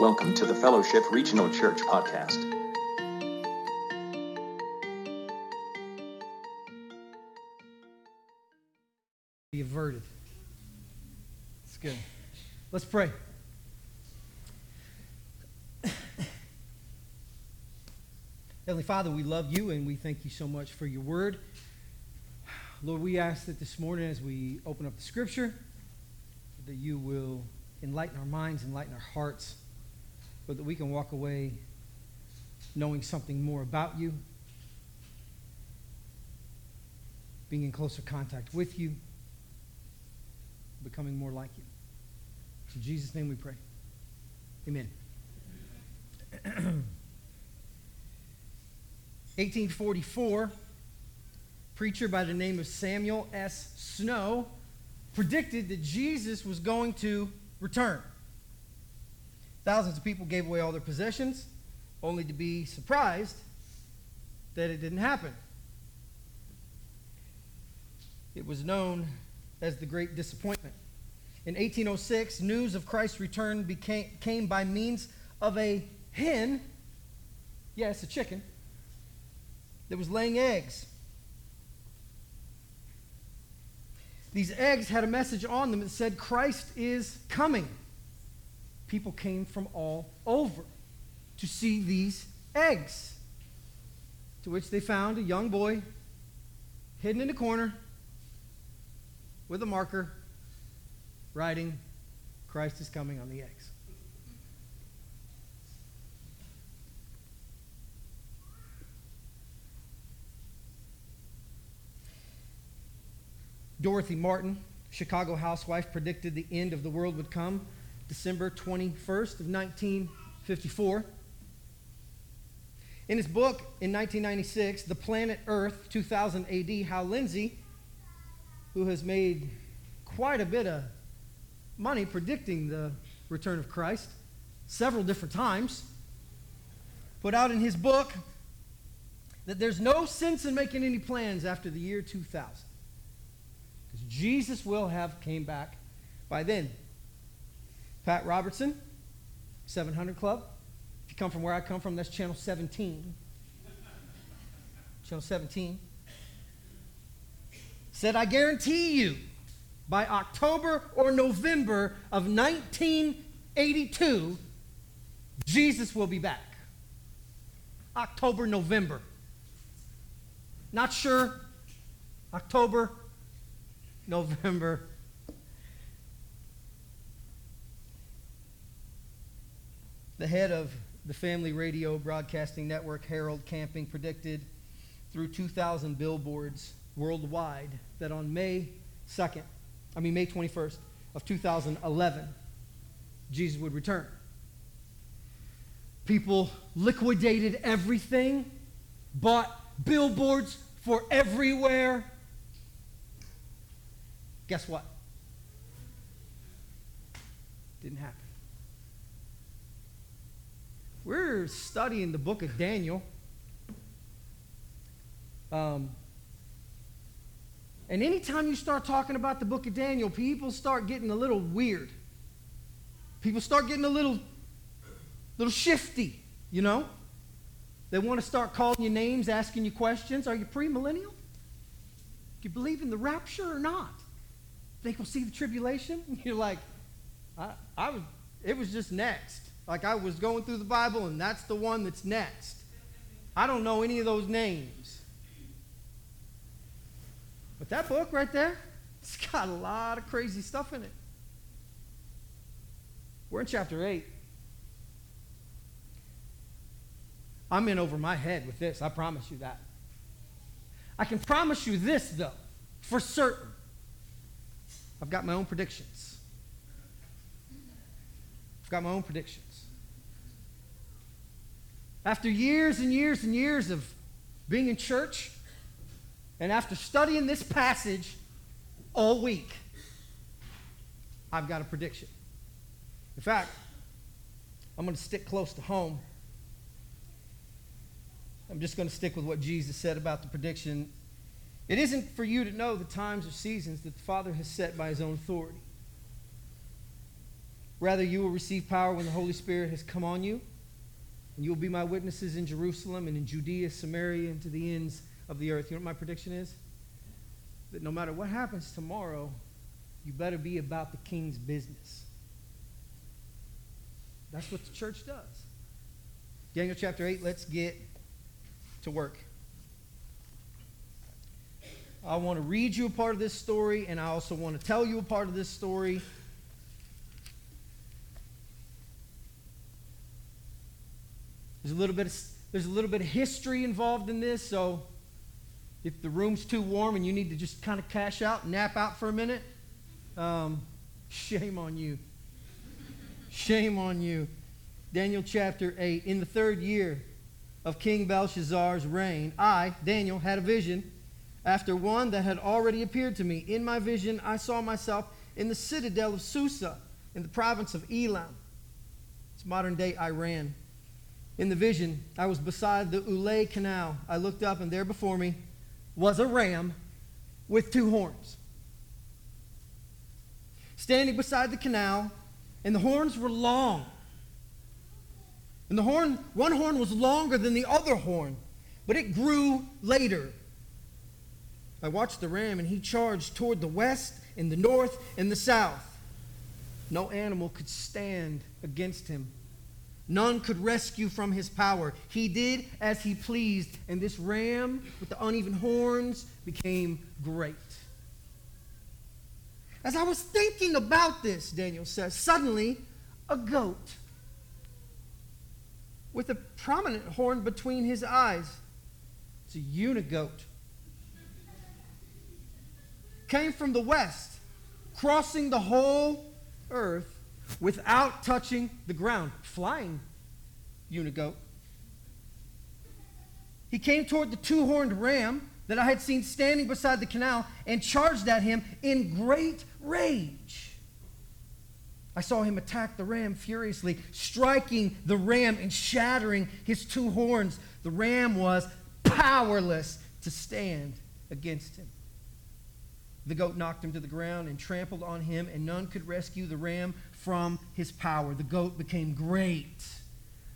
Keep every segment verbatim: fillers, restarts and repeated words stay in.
Welcome to the Fellowship Regional Church podcast. Be averted. It's good. Let's pray. Heavenly Father, we love you and we thank you so much for your word. Lord, we ask that this morning as we open up the scripture, that you will enlighten our minds, enlighten our hearts, but that we can walk away knowing something more about you, being in closer contact with you, becoming more like you. In Jesus' name we pray. Amen. eighteen forty-four, preacher by the name of Samuel S. Snow predicted that Jesus was going to return. Thousands of people gave away all their possessions, only to be surprised that it didn't happen. It was known as the Great Disappointment. In eighteen oh six, news of Christ's return became, came by means of a hen, yes, a chicken, that was laying eggs. These eggs had a message on them that said, Christ is coming. People came from all over to see these eggs, to which they found a young boy hidden in a corner with a marker writing, Christ is coming on the eggs. Dorothy Martin, Chicago housewife, predicted the end of the world would come December twenty-first of nineteen fifty-four. In his book in nineteen ninety-six, The Planet Earth, two thousand A D, Hal Lindsey, who has made quite a bit of money predicting the return of Christ several different times, put out in his book that there's no sense in making any plans after the year two thousand. Because Jesus will have came back by then. Pat Robertson, seven hundred Club. If you come from where I come from, that's Channel seventeen. Channel seventeen. Said, I guarantee you, by October or November of nineteen eighty-two, Jesus will be back. October, November. Not sure. October, November. The head of the Family Radio Broadcasting Network, Harold Camping, predicted through two thousand billboards worldwide that on May second, I mean May twenty-first of two thousand eleven, Jesus would return. People liquidated everything, bought billboards for everywhere. Guess what? Didn't happen. We're studying the book of Daniel. Um, and anytime you start talking about the book of Daniel, people start getting a little weird. People start getting a little, little shifty, you know? They want to start calling you names, asking you questions. Are you premillennial? Do you believe in the rapture or not? Think we'll see the tribulation? And you're like, I, I was, it was just next. Like I was going through the Bible and that's the one that's next. I don't know any of those names. But that book right there, it's got a lot of crazy stuff in it. We're in chapter eight. I'm in over my head with this, I promise you that. I can promise you this though, for certain. I've got my own predictions. I've got my own predictions. After years and years and years of being in church, and after studying this passage all week, I've got a prediction. In fact, I'm going to stick close to home. I'm just going to stick with what Jesus said about the prediction. It isn't for you to know the times or seasons that the Father has set by his own authority. Rather, you will receive power when the Holy Spirit has come on you, and you will be my witnesses in Jerusalem and in Judea, Samaria, and to the ends of the earth. You know what my prediction is? That no matter what happens tomorrow, you better be about the King's business. That's what the church does. Daniel chapter eight, let's get to work. I want to read you a part of this story, and I also want to tell you a part of this story. There's a little bit of, there's a little bit of history involved in this, so if the room's too warm and you need to just kind of cash out, nap out for a minute, um, shame on you. Shame on you. Daniel chapter eight. In the third year of King Belshazzar's reign, I, Daniel, had a vision after one that had already appeared to me. In my vision, I saw myself in the citadel of Susa in the province of Elam. It's modern-day Iran. In the vision, I was beside the Ulay Canal. I looked up, and there before me was a ram with two horns. Standing beside the canal, and the horns were long. And the horn, one horn was longer than the other horn, but it grew later. I watched the ram, and he charged toward the west and the north and the south. No animal could stand against him. None could rescue from his power. He did as he pleased, and this ram with the uneven horns became great. As I was thinking about this, Daniel says, suddenly a goat with a prominent horn between his eyes, it's a unigoat, came from the west, crossing the whole earth without touching the ground. Flying unigoat. He came toward the two-horned ram that I had seen standing beside the canal and charged at him in great rage. I saw him attack the ram furiously, striking the ram and shattering his two horns. The ram was powerless to stand against him. The goat knocked him to the ground and trampled on him, and none could rescue the ram from his power. The goat became great.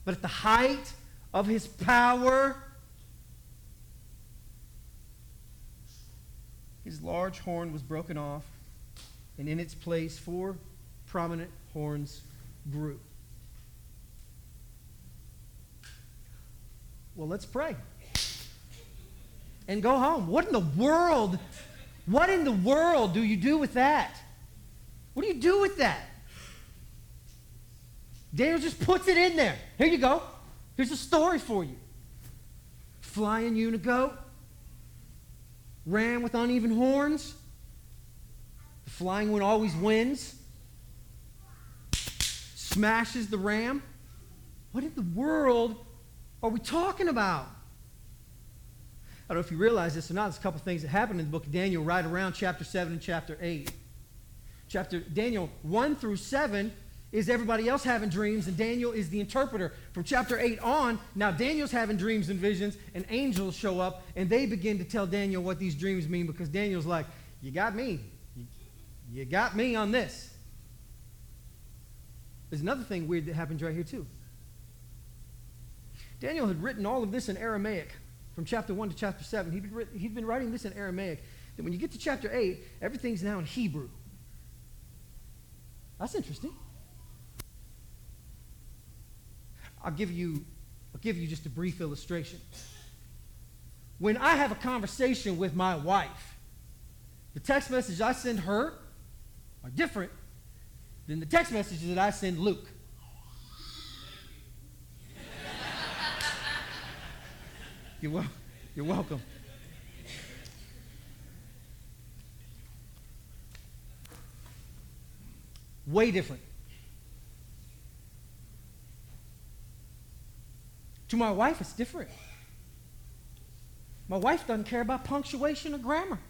But at the height of his power, his large horn was broken off, and in its place four prominent horns grew. Well, let's pray and go home. What in the world? What in the world do you do with that? What do you do with that? Daniel just puts it in there. Here you go. Here's a story for you. Flying unigoat. Ram with uneven horns. The flying one always wins. Smashes the ram. What in the world are we talking about? I don't know if you realize this or not. There's a couple things that happened in the book of Daniel right around chapter seven and chapter eight. Chapter Daniel one through seven is everybody else having dreams, and Daniel is the interpreter. From chapter eight on, now Daniel's having dreams and visions, and angels show up, and they begin to tell Daniel what these dreams mean, because Daniel's like, you got me. You, you got me on this. There's another thing weird that happens right here, too. Daniel had written all of this in Aramaic. From chapter one to chapter seven, he'd been, he'd been writing this in Aramaic. Then when you get to chapter eight, everything's now in Hebrew. That's interesting. I'll give you, I'll give you just a brief illustration. When I have a conversation with my wife, the text messages I send her are different than the text messages that I send Luke. You're, wel- you're welcome. Way different. To my wife, it's different. My wife doesn't care about punctuation or grammar.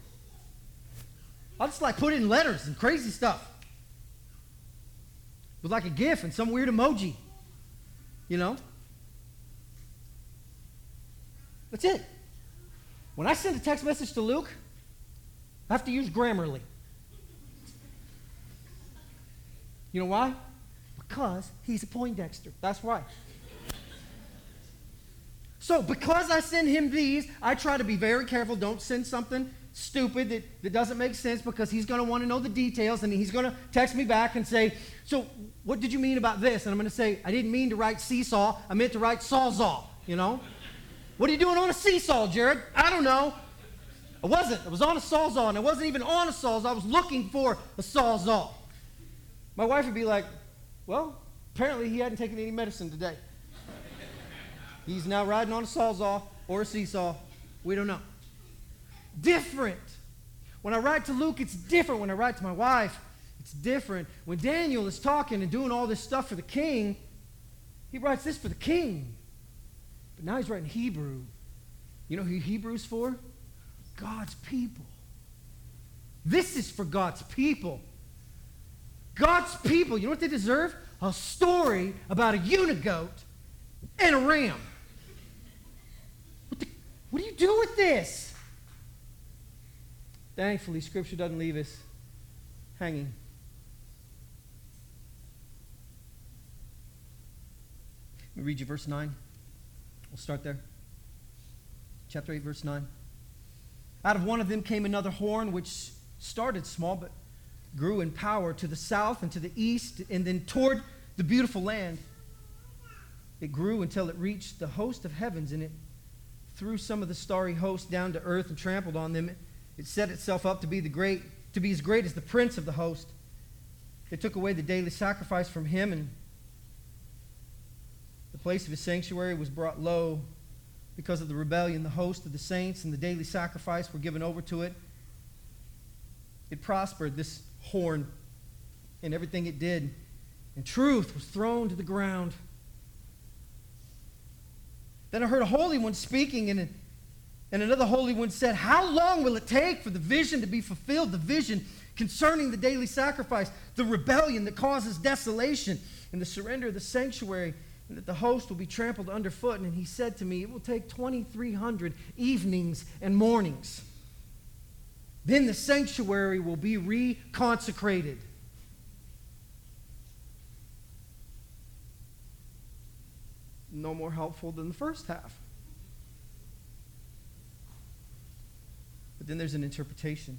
I just like put in letters and crazy stuff. With like a GIF and some weird emoji. You know? That's it. When I send a text message to Luke, I have to use Grammarly. You know why? because he's a Poindexter. That's right. So because I send him these, I try to be very careful. Don't send something stupid that, that doesn't make sense, because he's going to want to know the details, and he's going to text me back and say, so what did you mean about this? And I'm going to say, I didn't mean to write seesaw. I meant to write sawzaw, you know. What are you doing on a seesaw, Jared? I don't know. I wasn't. I was on a sawzaw, and I wasn't even on a sawzaw. I was looking for a sawzaw. My wife would be like, well, apparently he hadn't taken any medicine today. He's now riding on a sawzaw or a seesaw. We don't know. Different. When I write to Luke, it's different. When I write to my wife, it's different. When Daniel is talking and doing all this stuff for the king, he writes this for the king. But now he's writing Hebrew. You know who Hebrew's for? God's people. This is for God's people. God's people, you know what they deserve? A story about a unigoat and a ram. What, the, what do you do with this? Thankfully, Scripture doesn't leave us hanging. Let me read you verse nine. We'll start there. Chapter eight, verse nine. Out of one of them came another horn, which started small but grew in power to the south and to the east, and then toward the beautiful land. It grew until it reached the host of heavens, and it threw some of the starry host down to earth and trampled on them. It set itself up to be the great, to be as great as the prince of the host. It took away the daily sacrifice from him, and the place of his sanctuary was brought low. Because of the rebellion, the host of the saints and the daily sacrifice were given over to it. It prospered, this horn, in everything it did, and truth was thrown to the ground. Then I heard a holy one speaking, and, and another holy one said, how long will it take for the vision to be fulfilled, the vision concerning the daily sacrifice, the rebellion that causes desolation, and the surrender of the sanctuary? And that the host will be trampled underfoot. And he said to me, it will take twenty-three hundred evenings and mornings. Then the sanctuary will be reconsecrated. No more helpful than the first half. But then there's an interpretation.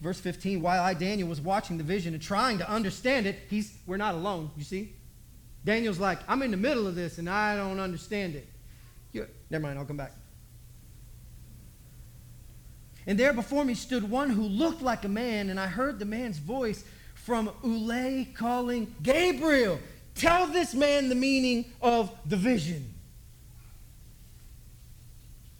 Verse fifteen, while I, Daniel, was watching the vision and trying to understand it, he's, we're not alone, you see. Daniel's like, I'm in the middle of this, and I don't understand it. You're, never mind, I'll come back. And there before me stood one who looked like a man, and I heard the man's voice from Ulay calling, Gabriel, tell this man the meaning of the vision.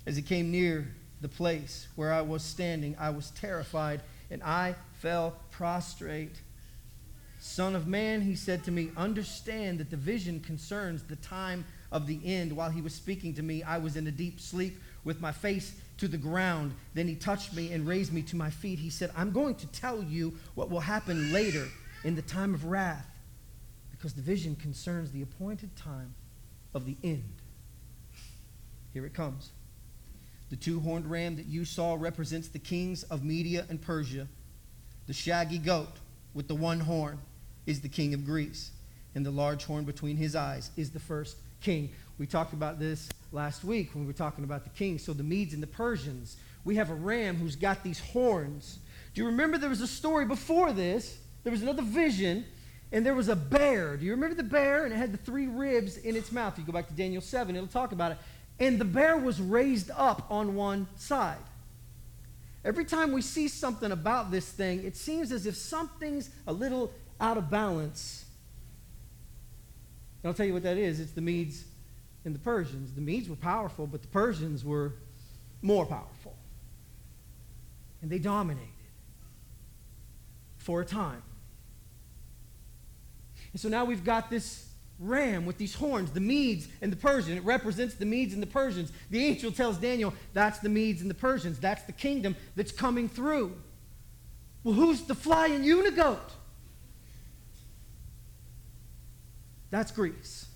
As he came near the place where I was standing, I was terrified, and I fell prostrate. Son of man, he said to me, understand that the vision concerns the time of the end. While he was speaking to me, I was in a deep sleep with my face to the ground. Then he touched me and raised me to my feet. He said, I'm going to tell you what will happen later in the time of wrath, because the vision concerns the appointed time of the end. Here it comes. The two-horned ram that you saw represents the kings of Media and Persia. The shaggy goat with the one horn is the king of Greece, and the large horn between his eyes is the first king. We talked about this last week when we were talking about the king. So the Medes and the Persians, we have a ram who's got these horns. Do you remember there was a story before this? There was another vision, and there was a bear. Do you remember the bear? And it had the three ribs in its mouth. You go back to Daniel seven, it'll talk about it. And the bear was raised up on one side. Every time we see something about this thing, it seems as if something's a little out of balance. And I'll tell you what that is. It's the Medes and the Persians. The Medes were powerful, but the Persians were more powerful. And they dominated for a time. And so now we've got this ram with these horns, the Medes and the Persians. It represents the Medes and the Persians. The angel tells Daniel, that's the Medes and the Persians. That's the kingdom that's coming through. Well, who's the flying unigoat? That's Greece.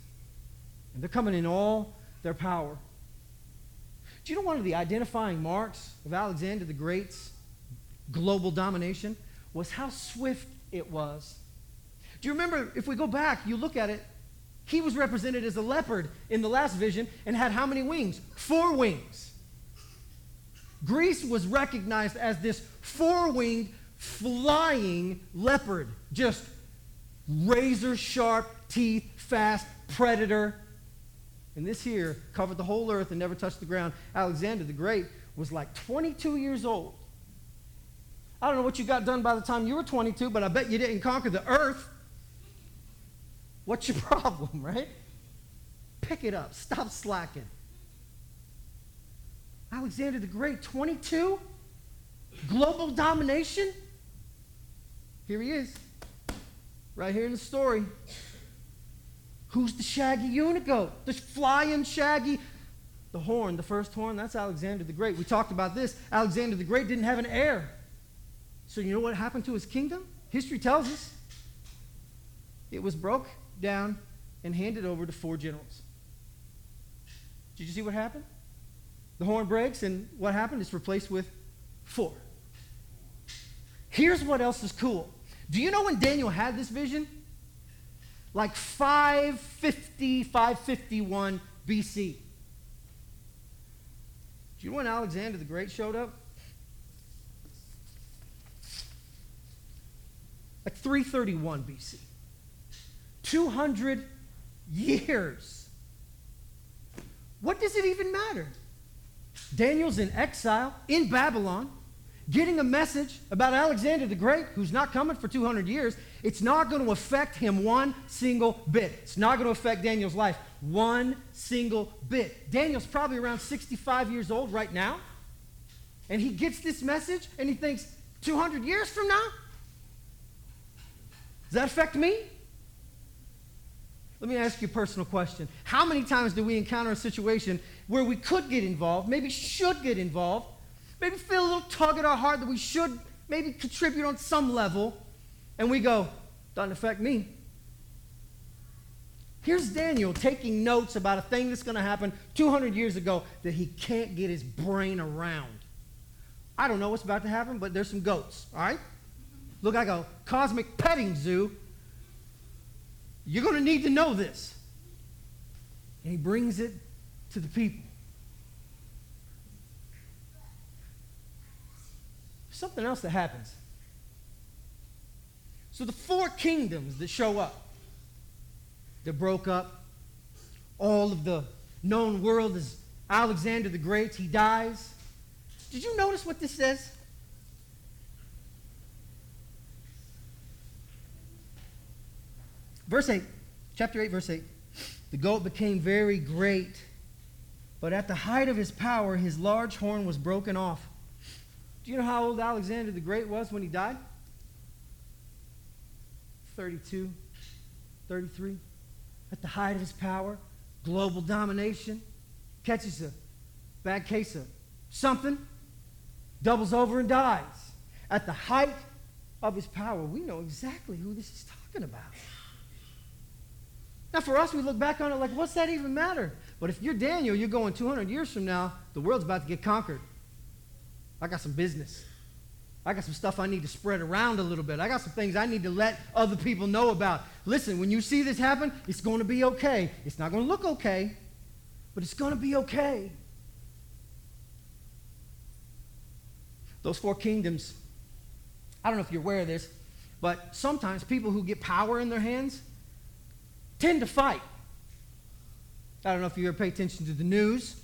And they're coming in all their power. Do you know one of the identifying marks of Alexander the Great's global domination was how swift it was? Do you remember, if we go back, you look at it, he was represented as a leopard in the last vision and had how many wings? Four wings. Greece was recognized as this four-winged, flying leopard, just razor-sharp teeth, fast predator. And this here covered the whole earth and never touched the ground. Alexander the Great was like twenty-two years old. I don't know what you got done by the time you were twenty-two, but I bet you didn't conquer the earth. What's your problem, right? Pick it up. Stop slacking. Alexander the Great, twenty-two? Global domination? Here he is. Right here in the story. Who's the shaggy unigoat? The flying shaggy, the horn, the first horn, that's Alexander the Great. We talked about this. Alexander the Great didn't have an heir. So you know what happened to his kingdom? History tells us. It was broke down and handed over to four generals. Did you see what happened? The horn breaks, and what happened? It's replaced with four. Here's what else is cool. Do you know when Daniel had this vision? Like five fifty, five fifty-one B C. Do you know when Alexander the Great showed up? Like three thirty-one B C. two hundred years. What does it even matter? Daniel's in exile in Babylon, getting a message about Alexander the Great, who's not coming for two hundred years. It's not going to affect him one single bit. It's not going to affect Daniel's life one single bit. Daniel's probably around sixty-five years old right now, and he gets this message, and he thinks, two hundred years from now? Does that affect me? Let me ask you a personal question. How many times do we encounter a situation where we could get involved, maybe should get involved, maybe feel a little tug at our heart that we should maybe contribute on some level, and we go, doesn't affect me. Here's Daniel taking notes about a thing that's going to happen two hundred years ago that he can't get his brain around. I don't know what's about to happen, but there's some goats, all right? Look like a cosmic petting zoo. You're going to need to know this. And he brings it to the people. Something else that happens. So the four kingdoms that show up, that broke up, all of the known world is Alexander the Great, he dies. Did you notice what this says? Verse eight, chapter eight, verse eight. The goat became very great, but at the height of his power, his large horn was broken off. Do you know how old Alexander the Great was when he died? thirty-two, thirty-three. At the height of his power, global domination, catches a bad case of something, doubles over and dies. At the height of his power, we know exactly who this is talking about. Now, for us, we look back on it like, what's that even matter? But if you're Daniel, you're going two hundred years from now, the world's about to get conquered. I got some business. I got some stuff I need to spread around a little bit. I got some things I need to let other people know about. Listen, when you see this happen, it's going to be okay. It's not going to look okay, but it's going to be okay. Those four kingdoms, I don't know if you're aware of this, but sometimes people who get power in their hands tend to fight. I don't know if you ever pay attention to the news.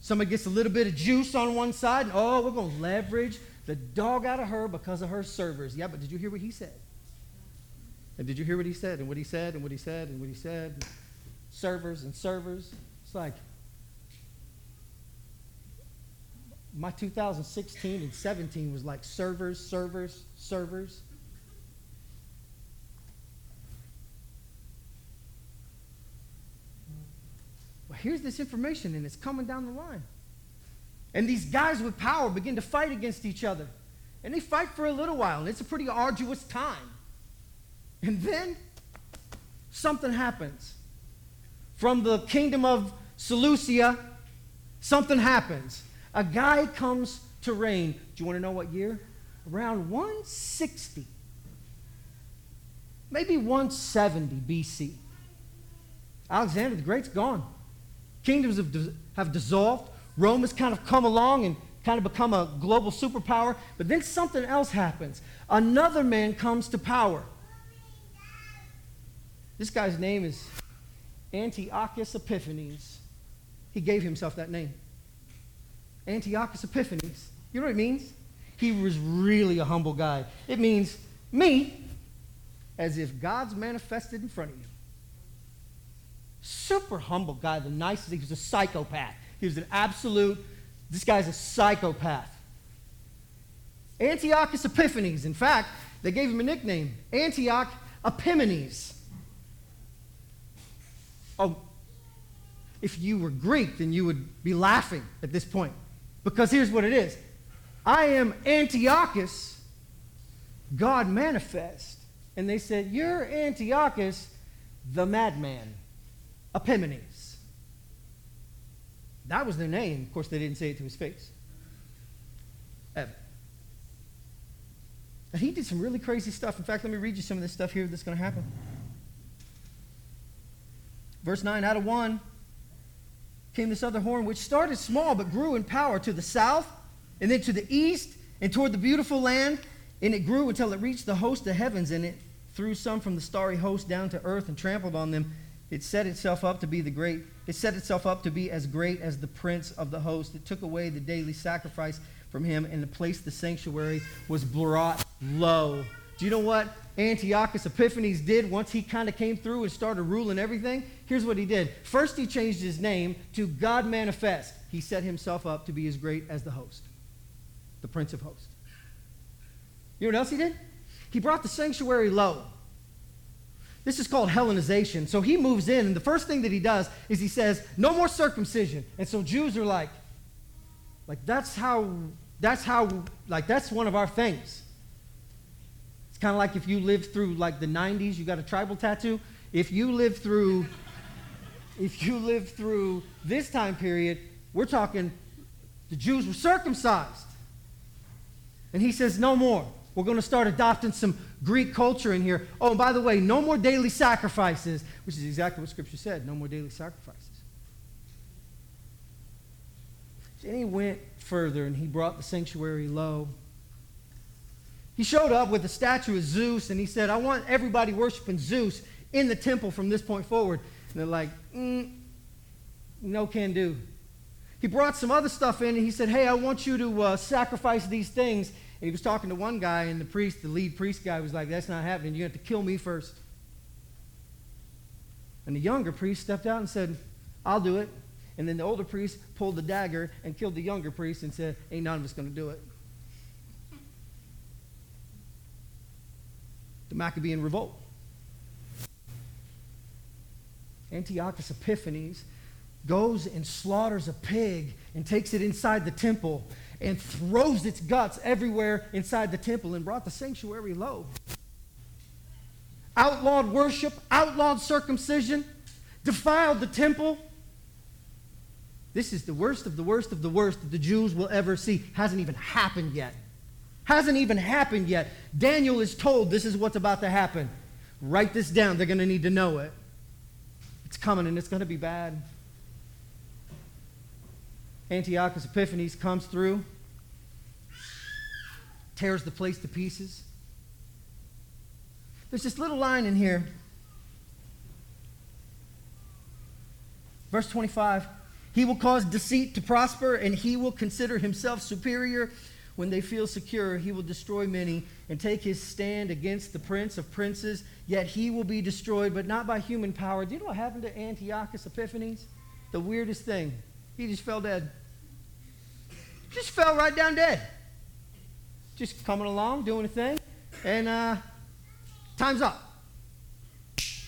Somebody gets a little bit of juice on one side, and oh, we're going to leverage the dog out of her because of her servers. Yeah, but did you hear what he said? And did you hear what he said, and what he said, and what he said, and what he said? And servers and servers. It's like, my two thousand sixteen and seventeen was like servers, servers, servers. Well, here's this information, and it's coming down the line. And these guys with power begin to fight against each other. And they fight for a little while, and it's a pretty arduous time. And then something happens. From the kingdom of Seleucid, something happens. A guy comes to reign. Do you want to know what year? Around one sixty. maybe one seventy B C. Alexander the Great's gone. Kingdoms have, dis- have dissolved. Rome has kind of come along and kind of become a global superpower. But then something else happens. Another man comes to power. This guy's name is Antiochus Epiphanes. He gave himself that name. Antiochus Epiphanes. You know what it means? He was really a humble guy. It means me, as if God's manifested in front of you. Super humble guy, the nicest. He was a psychopath. He was an absolute, this guy's a psychopath. Antiochus Epiphanes. In fact, they gave him a nickname, Antioch Epimenes. Oh, if you were Greek, then you would be laughing at this point. Because here's what it is. I am Antiochus, God manifest. And they said, you're Antiochus, the madman, Epiphanes. That was their name. Of course, they didn't say it to his face. Ever. And he did some really crazy stuff. In fact, let me read you some of this stuff here that's going to happen. Verse nine, out of one came this other horn, which started small but grew in power to the south and then to the east and toward the beautiful land. And it grew until it reached the host of heavens, and it threw some from the starry host down to earth and trampled on them. It set itself up to be the great. It set itself up to be as great as the prince of the host. It took away the daily sacrifice from him, and the place, the sanctuary, was brought low. Do you know what Antiochus Epiphanes did once he kind of came through and started ruling everything? Here's what he did. First, he changed his name to God Manifest. He set himself up to be as great as the host, the prince of hosts. You know what else he did? He brought the sanctuary low. This is called Hellenization. So he moves in, and the first thing that he does is he says, no more circumcision. And so Jews are like, like that's how, that's how, like that's one of our things. It's kind of like if you lived through like the nineties, you got a tribal tattoo. If you live through, if you live through this time period, we're talking the Jews were circumcised. And he says, no more. We're going to start adopting some Greek culture in here. Oh, and by the way, no more daily sacrifices, which is exactly what Scripture said, no more daily sacrifices. And he went further, and he brought the sanctuary low. He showed up with a statue of Zeus, and he said, I want everybody worshiping Zeus in the temple from this point forward. And they're like, mm, no can do. He brought some other stuff in, and he said, hey, I want you to uh, sacrifice these things. And he was talking to one guy, and the priest, the lead priest guy, was like, that's not happening. You have to kill me first. And the younger priest stepped out and said, I'll do it. And then the older priest pulled the dagger and killed the younger priest and said, ain't none of us going to do it. The Maccabean revolt. Antiochus Epiphanes goes and slaughters a pig and takes it inside the temple and throws its guts everywhere inside the temple and brought the sanctuary low. Outlawed worship, outlawed circumcision, defiled the temple. This is the worst of the worst of the worst that the Jews will ever see. Hasn't even happened yet. Hasn't even happened yet. Daniel is told this is what's about to happen. Write this down. They're going to need to know it. It's coming, and it's going to be bad. Antiochus Epiphanes comes through, tears the place to pieces. There's this little line in here. Verse twenty-five, he will cause deceit to prosper, and he will consider himself superior. When they feel secure, he will destroy many and take his stand against the prince of princes. Yet he will be destroyed, but not by human power. Do you know what happened to Antiochus Epiphanes? The weirdest thing. He just fell dead. Just fell right down dead. Just coming along, doing a thing, and uh, time's up.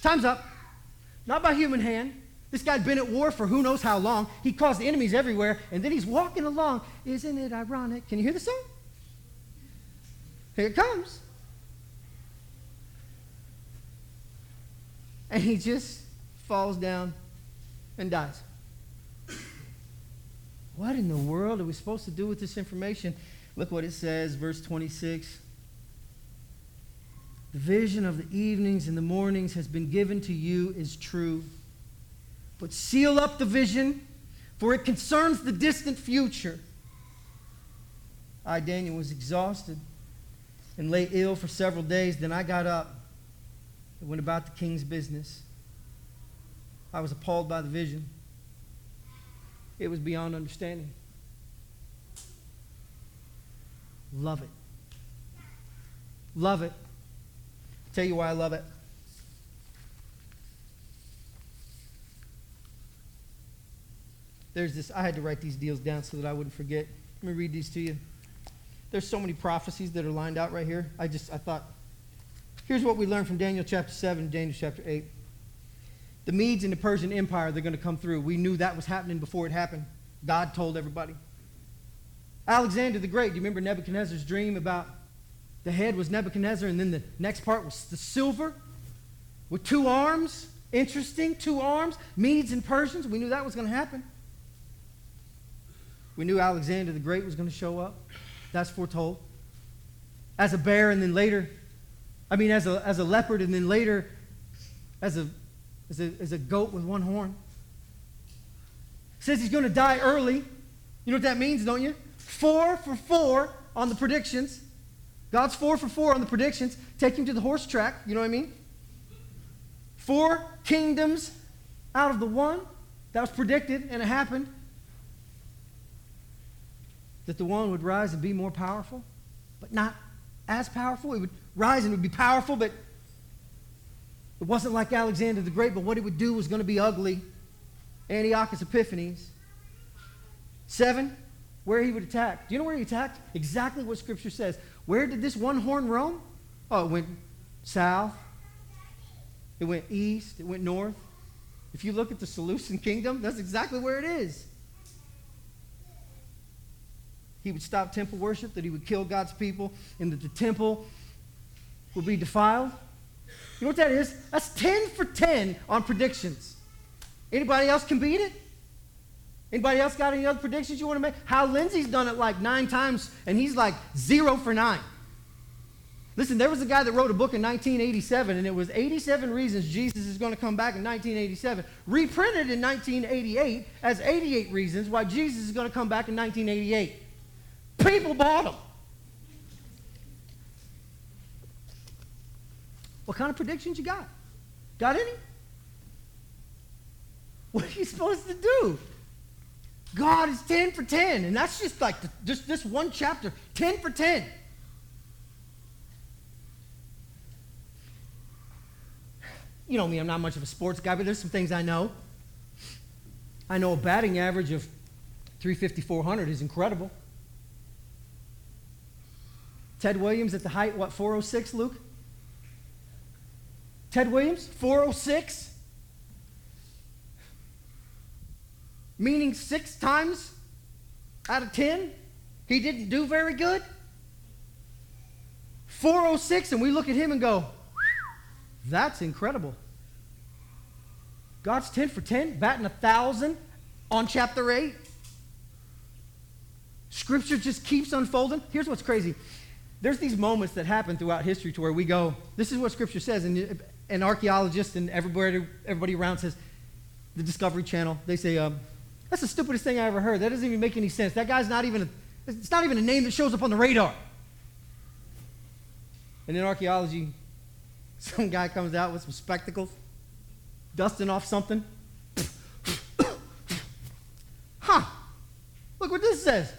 Time's up. Not by human hand. This guy'd been at war for who knows how long. He caused enemies everywhere, and then he's walking along. Isn't it ironic? Can you hear the song? Here it comes. And he just falls down and dies. What in the world are we supposed to do with this information? Look what it says, verse twenty-six. the vision of the evenings and the mornings has been given to you is true. But seal up the vision, for it concerns the distant future. I, Daniel, was exhausted and lay ill for several days. Then I got up and went about the king's business. I was appalled by the vision. It was beyond understanding. Love it. Love it. I'll tell you why I love it. There's this, I had to write these deals down so that I wouldn't forget. Let me read these to you. There's so many prophecies that are lined out right here. I just, I thought, here's what we learned from Daniel chapter seven, Daniel chapter eight. The Medes and the Persian Empire, they're going to come through. We knew that was happening before it happened. God told everybody. Alexander the Great, do you remember Nebuchadnezzar's dream about the head was Nebuchadnezzar and then the next part was the silver with two arms? Interesting, two arms. Medes and Persians, we knew that was going to happen. We knew Alexander the Great was going to show up. That's foretold. As a bear and then later, I mean as a, as a leopard and then later as a, as a, as a goat with one horn. It says he's going to die early. You know what that means, don't you? Four for four on the predictions. God's four for four on the predictions. Take him to the horse track, you know what I mean? Four kingdoms out of the one. That was predicted and it happened. That the one would rise and be more powerful, but not as powerful. It would rise and it would be powerful, but it wasn't like Alexander the Great, but what it would do was going to be ugly. Antiochus Epiphanes. Seven, where he would attack. Do you know where he attacked? Exactly what Scripture says. Where did this one horn roam? Oh, it went south. It went east. It went north. If you look at the Seleucid kingdom, that's exactly where it is. He would stop temple worship, that he would kill God's people, and that the temple would be defiled. You know what that is? That's ten for ten on predictions. Anybody else can beat it? Anybody else got any other predictions you want to make? Hal Lindsey's done it like nine times, and he's like zero for nine. Listen, there was a guy that wrote a book in nineteen eighty-seven, and it was eighty-seven Reasons Jesus is going to Come Back in nineteen eighty-seven, reprinted in nineteen eighty-eight as eighty-eight Reasons Why Jesus is going to Come Back in nineteen eighty-eight. People bought them. What kind of predictions you got? Got any? What are you supposed to do? God is ten for ten, and that's just like the, just this one chapter, ten for ten. You know me, I'm not much of a sports guy, but there's some things I know. I know a batting average of three fifty, four hundred is incredible. Ted Williams at the height, what, four oh six, Luke? Ted Williams, four oh six? Meaning six times out of ten, he didn't do very good? four oh six, and we look at him and go, that's incredible. God's ten for ten, batting one thousand on chapter eight. Scripture just keeps unfolding. Here's what's crazy. There's these moments that happen throughout history to where we go, this is what Scripture says, and, and archaeologists and everybody, everybody around says, the Discovery Channel, they say, um, that's the stupidest thing I ever heard. That doesn't even make any sense. That guy's not even, a, it's not even a name that shows up on the radar. And in archaeology, some guy comes out with some spectacles, dusting off something. Huh, look what this says.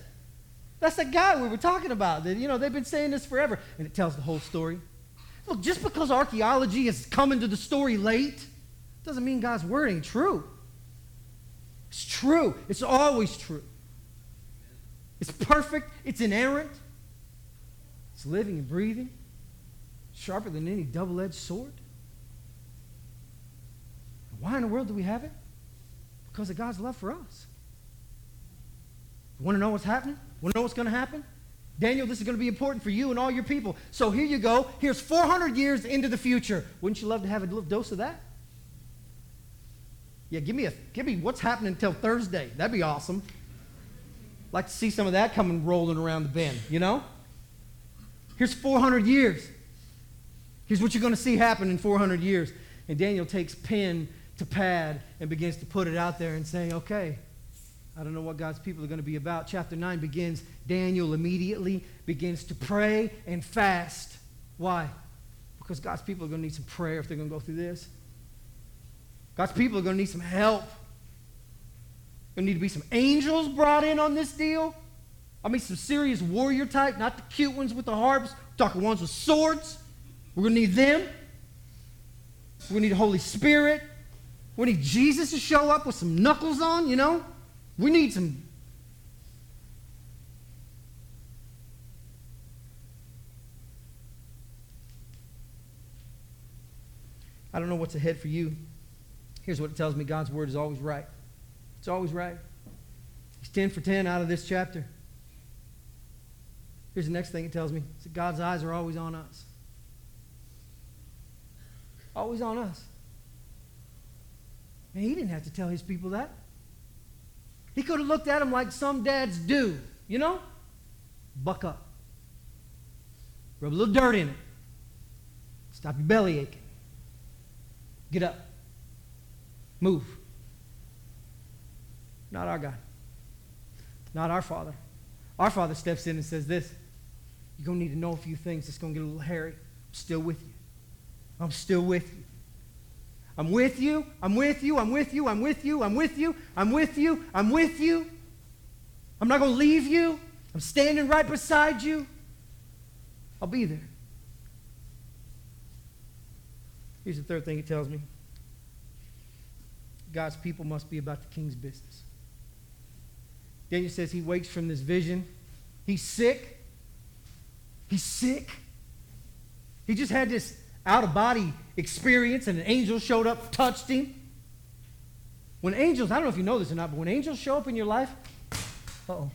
That's the guy we were talking about. You know, they've been saying this forever. And it tells the whole story. Look, just because archaeology is coming to the story late doesn't mean God's word ain't true. It's true. It's always true. It's perfect. It's inerrant. It's living and breathing. Sharper than any double-edged sword. Why in the world do we have it? Because of God's love for us. You want to know what's happening? Want to know what's going to happen? Daniel, this is going to be important for you and all your people. So here you go. Here's four hundred years into the future. Wouldn't you love to have a little dose of that? Yeah, give me a give me what's happening until Thursday. That'd be awesome. Like to see some of that coming rolling around the bend, you know? Here's four hundred years. Here's what you're going to see happen in four hundred years. And Daniel takes pen to pad and begins to put it out there and say, okay, I don't know what God's people are going to be about. Chapter nine begins. Daniel immediately begins to pray and fast. Why? Because God's people are going to need some prayer if they're going to go through this. God's people are going to need some help. There need to be some angels brought in on this deal. I mean, some serious warrior type, not the cute ones with the harps. We're talking ones with swords. We're going to need them. We're going to need the Holy Spirit. We need Jesus to show up with some knuckles on, you know. We need some. I don't know what's ahead for you. Here's what it tells me. God's word is always right. It's always right. It's ten for ten out of this chapter. Here's the next thing it tells me. It's that God's eyes are always on us. Always on us. Man, he didn't have to tell his people that. He could have looked at them like some dads do, you know? Buck up. Rub a little dirt in it. Stop your belly aching. Get up. Move. Not our God. Not our Father. Our Father steps in and says this. You're going to need to know a few things. It's going to get a little hairy. I'm still with you. I'm still with you. I'm with you. I'm with you. I'm with you. I'm with you. I'm with you. I'm with you. I'm with you. I'm not going to leave you. I'm standing right beside you. I'll be there. Here's the third thing it tells me. God's people must be about the king's business. Daniel says he wakes from this vision. He's sick. He's sick. He just had this out-of-body experience, and an angel showed up, touched him. When angels, I don't know if you know this or not, but when angels show up in your life, uh-oh.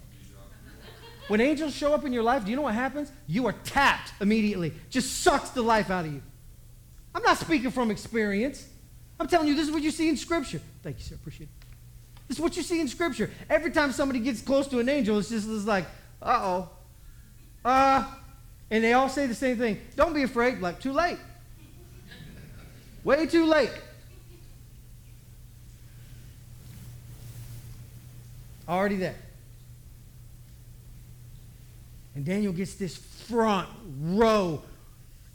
When angels show up in your life, do you know what happens? You are tapped immediately. Just sucks the life out of you. I'm not speaking from experience. I'm telling you, this is what you see in Scripture. Thank you, sir. Appreciate it. This is what you see in Scripture. Every time somebody gets close to an angel, it's just it's like, uh-oh. Uh, and they all say the same thing. Don't be afraid. Like, too late. Way too late. Already there. And Daniel gets this front row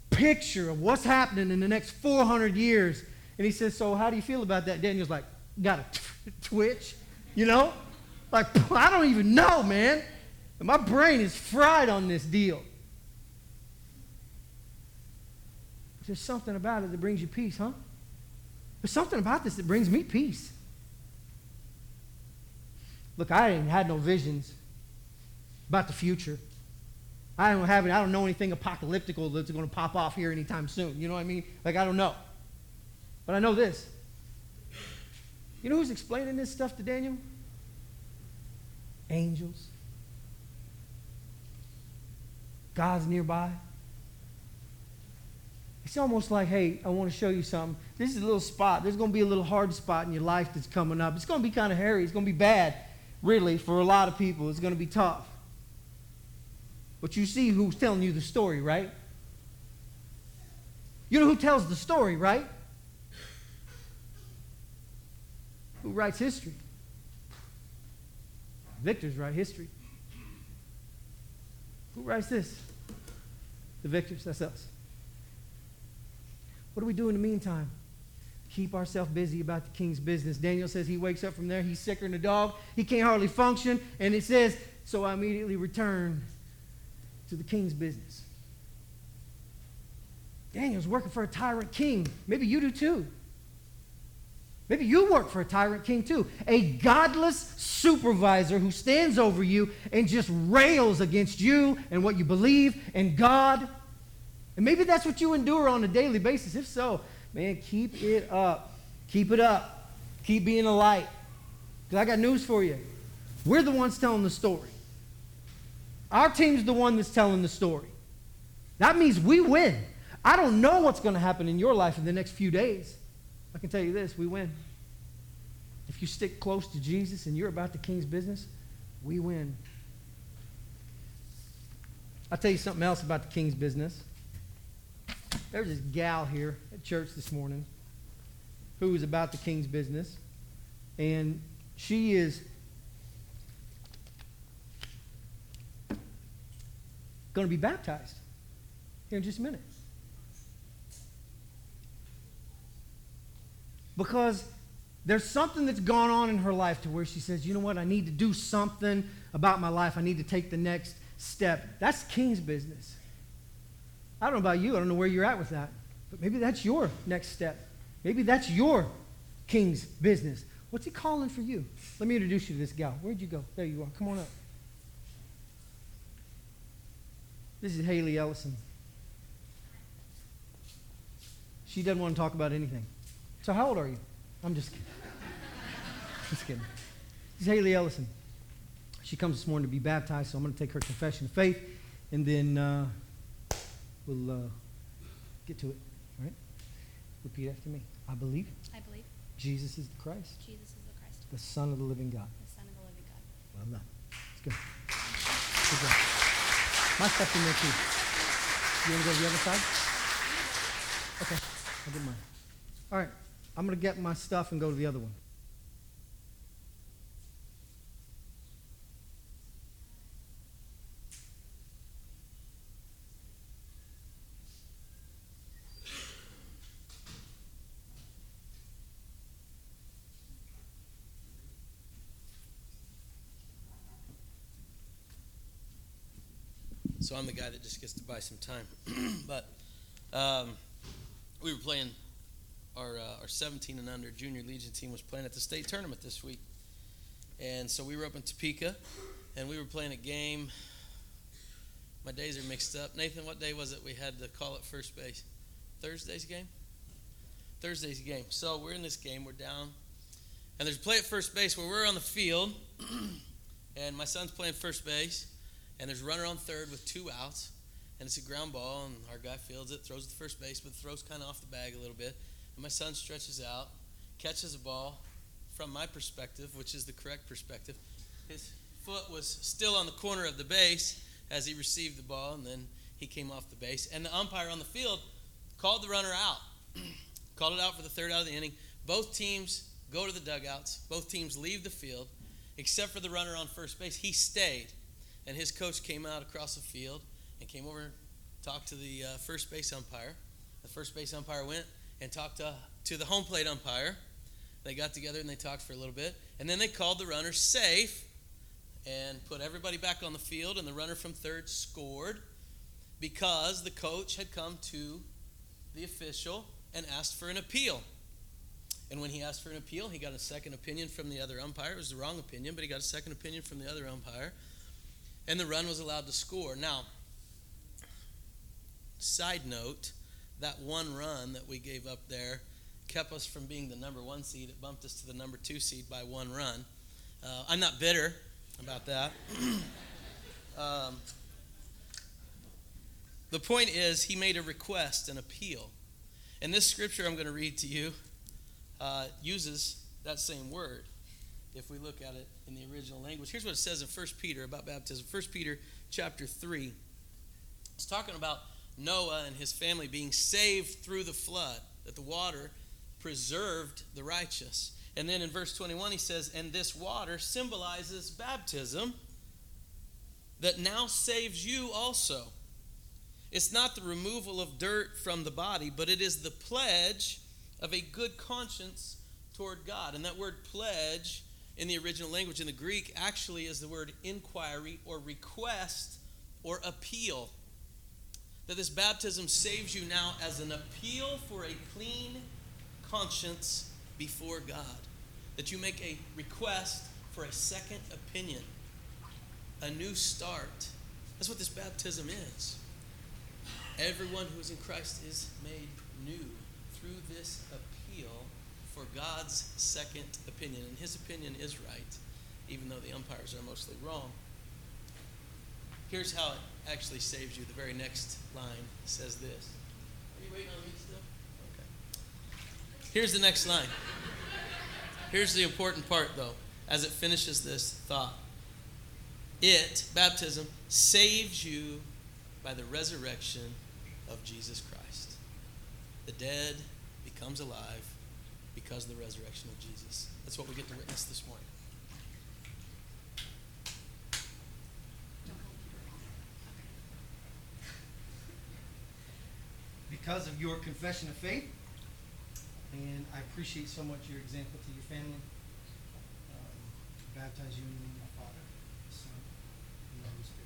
picture of what's happening in the next four hundred years. And he says, so how do you feel about that? Daniel's like, got a t- twitch, you know? Like, I don't even know, man. And my brain is fried on this deal. There's something about it that brings you peace, huh? There's something about this that brings me peace. Look, I ain't had no visions about the future. I don't have it. I don't know anything apocalyptical that's going to pop off here anytime soon. You know what I mean? Like, I don't know. But I know this. You know who's explaining this stuff to Daniel? Angels. God's nearby. It's almost like, hey, I want to show you something. This is a little spot. There's going to be a little hard spot in your life that's coming up. It's going to be kind of hairy. It's going to be bad, really, for a lot of people. It's going to be tough. But you see who's telling you the story, right? You know who tells the story, right? Who writes history? Victors write history. Who writes this? The victors, that's us. What do we do in the meantime? Keep ourselves busy about the king's business. Daniel says he wakes up from there, he's sicker than a dog, he can't hardly function, and it says, so I immediately return to the king's business. Daniel's working for a tyrant king. Maybe you do too. Maybe you work for a tyrant king too. A godless supervisor who stands over you and just rails against you and what you believe and God. And maybe that's what you endure on a daily basis. If so, man, keep it up. Keep it up. Keep being a light. Because I got news for you. We're the ones telling the story. Our team's the one that's telling the story. That means we win. I don't know what's going to happen in your life in the next few days. I can tell you this, we win. If you stick close to Jesus and you're about the king's business, we win. I'll tell you something else about the king's business. There was this gal here at church this morning who was about the king's business, and she is going to be baptized here in just a minute. Because there's something that's gone on in her life to where she says, you know what, I need to do something about my life. I need to take the next step. That's king's business. I don't know about you. I don't know where you're at with that. But maybe that's your next step. Maybe that's your king's business. What's he calling for you? Let me introduce you to this gal. Where'd you go? There you are. Come on up. This is Haley Ellison. She doesn't want to talk about anything. So how old are you? I'm just kidding. Just kidding. This is Haley Ellison. She comes this morning to be baptized, so I'm going to take her confession of faith, and then uh, we'll uh, get to it. All right? Repeat after me. I believe. I believe. Jesus is the Christ. Jesus is the Christ. The Son of the living God. The Son of the living God. Well done. Let's go. Good job. My stuff's in there too. You want to go to the other side? Okay. I'll get mine. All right. I'm going to get my stuff and go to the other one. So I'm the guy that just gets to buy some time. But um, we were playing. Our, uh, our seventeen and under junior Legion team was playing at the state tournament this week. And so we were up in Topeka, and we were playing a game. My days are mixed up. Nathan, what day was it we had to call it first base? Thursday's game? Thursday's game. So we're in this game. We're down. And there's a play at first base where we're on the field, and my son's playing first base, and there's a runner on third with two outs, and it's a ground ball, and our guy fields it, throws it to first base, but throws kind of off the bag a little bit. My son stretches out, catches a ball from my perspective, which is the correct perspective. His foot was still on the corner of the base as he received the ball, and then he came off the base. And the umpire on the field called the runner out, called it out for the third out of the inning. Both teams go to the dugouts. Both teams leave the field, except for the runner on first base. He stayed, and his coach came out across the field and came over and talked to the uh, first base umpire. The first base umpire went and talked to, to the home plate umpire. They got together and they talked for a little bit. And then they called the runner safe and put everybody back on the field, and the runner from third scored because the coach had come to the official and asked for an appeal. And when he asked for an appeal, he got a second opinion from the other umpire. It was the wrong opinion, but he got a second opinion from the other umpire. And the run was allowed to score. Now, side note, that one run that we gave up there kept us from being the number one seed. It bumped us to the number two seed by one run. Uh, I'm not bitter about that. um, the point is, he made a request, an appeal. And this scripture I'm going to read to you uh, uses that same word if we look at it in the original language. Here's what it says in First Peter about baptism. First Peter chapter three. It's talking about Noah and his family being saved through the flood, that the water preserved the righteous. And then in verse twenty-one he says, and this water symbolizes baptism that now saves you also. It's not the removal of dirt from the body, but it is the pledge of a good conscience toward God. And that word pledge in the original language in the Greek actually is the word inquiry or request or appeal. That this baptism saves you now as an appeal for a clean conscience before God. That you make a request for a second opinion, a new start. That's what this baptism is. Everyone who is in Christ is made new through this appeal for God's second opinion. And his opinion is right, even though the umpires are mostly wrong. Here's how it actually saves you. The very next line says this. Are you waiting on me still? Okay. Here's the next line. Here's the important part, though, as it finishes this thought. It, baptism, saves you by the resurrection of Jesus Christ. The dead becomes alive because of the resurrection of Jesus. That's what we get to witness this morning. Because of your confession of faith, and I appreciate so much your example to your family. Um, I baptize you in the name of the Father, the Son, and the Holy Spirit.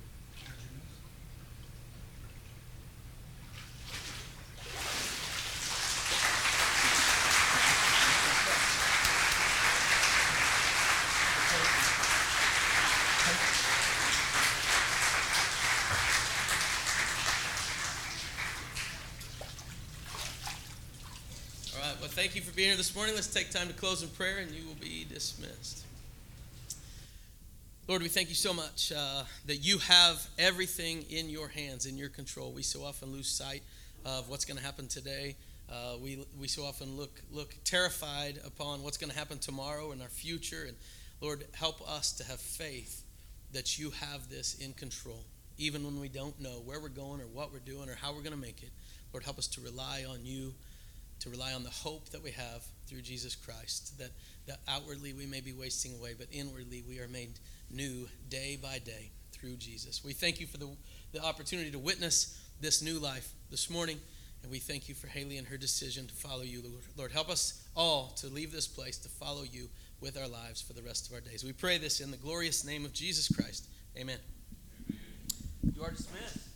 Thank you for being here this morning. Let's take time to close in prayer, and you will be dismissed. Lord, we thank you so much uh, that you have everything in your hands, in your control. We so often lose sight of what's going to happen today. Uh, we we so often look look terrified upon what's going to happen tomorrow and our future. And Lord, help us to have faith that you have this in control, even when we don't know where we're going or what we're doing or how we're going to make it. Lord, help us to rely on you, to rely on the hope that we have through Jesus Christ, that, that outwardly we may be wasting away, but inwardly we are made new day by day through Jesus. We thank you for the, the opportunity to witness this new life this morning, and we thank you for Haley and her decision to follow you, Lord. Lord, help us all to leave this place, to follow you with our lives for the rest of our days. We pray this in the glorious name of Jesus Christ. Amen. Amen. You are dismissed.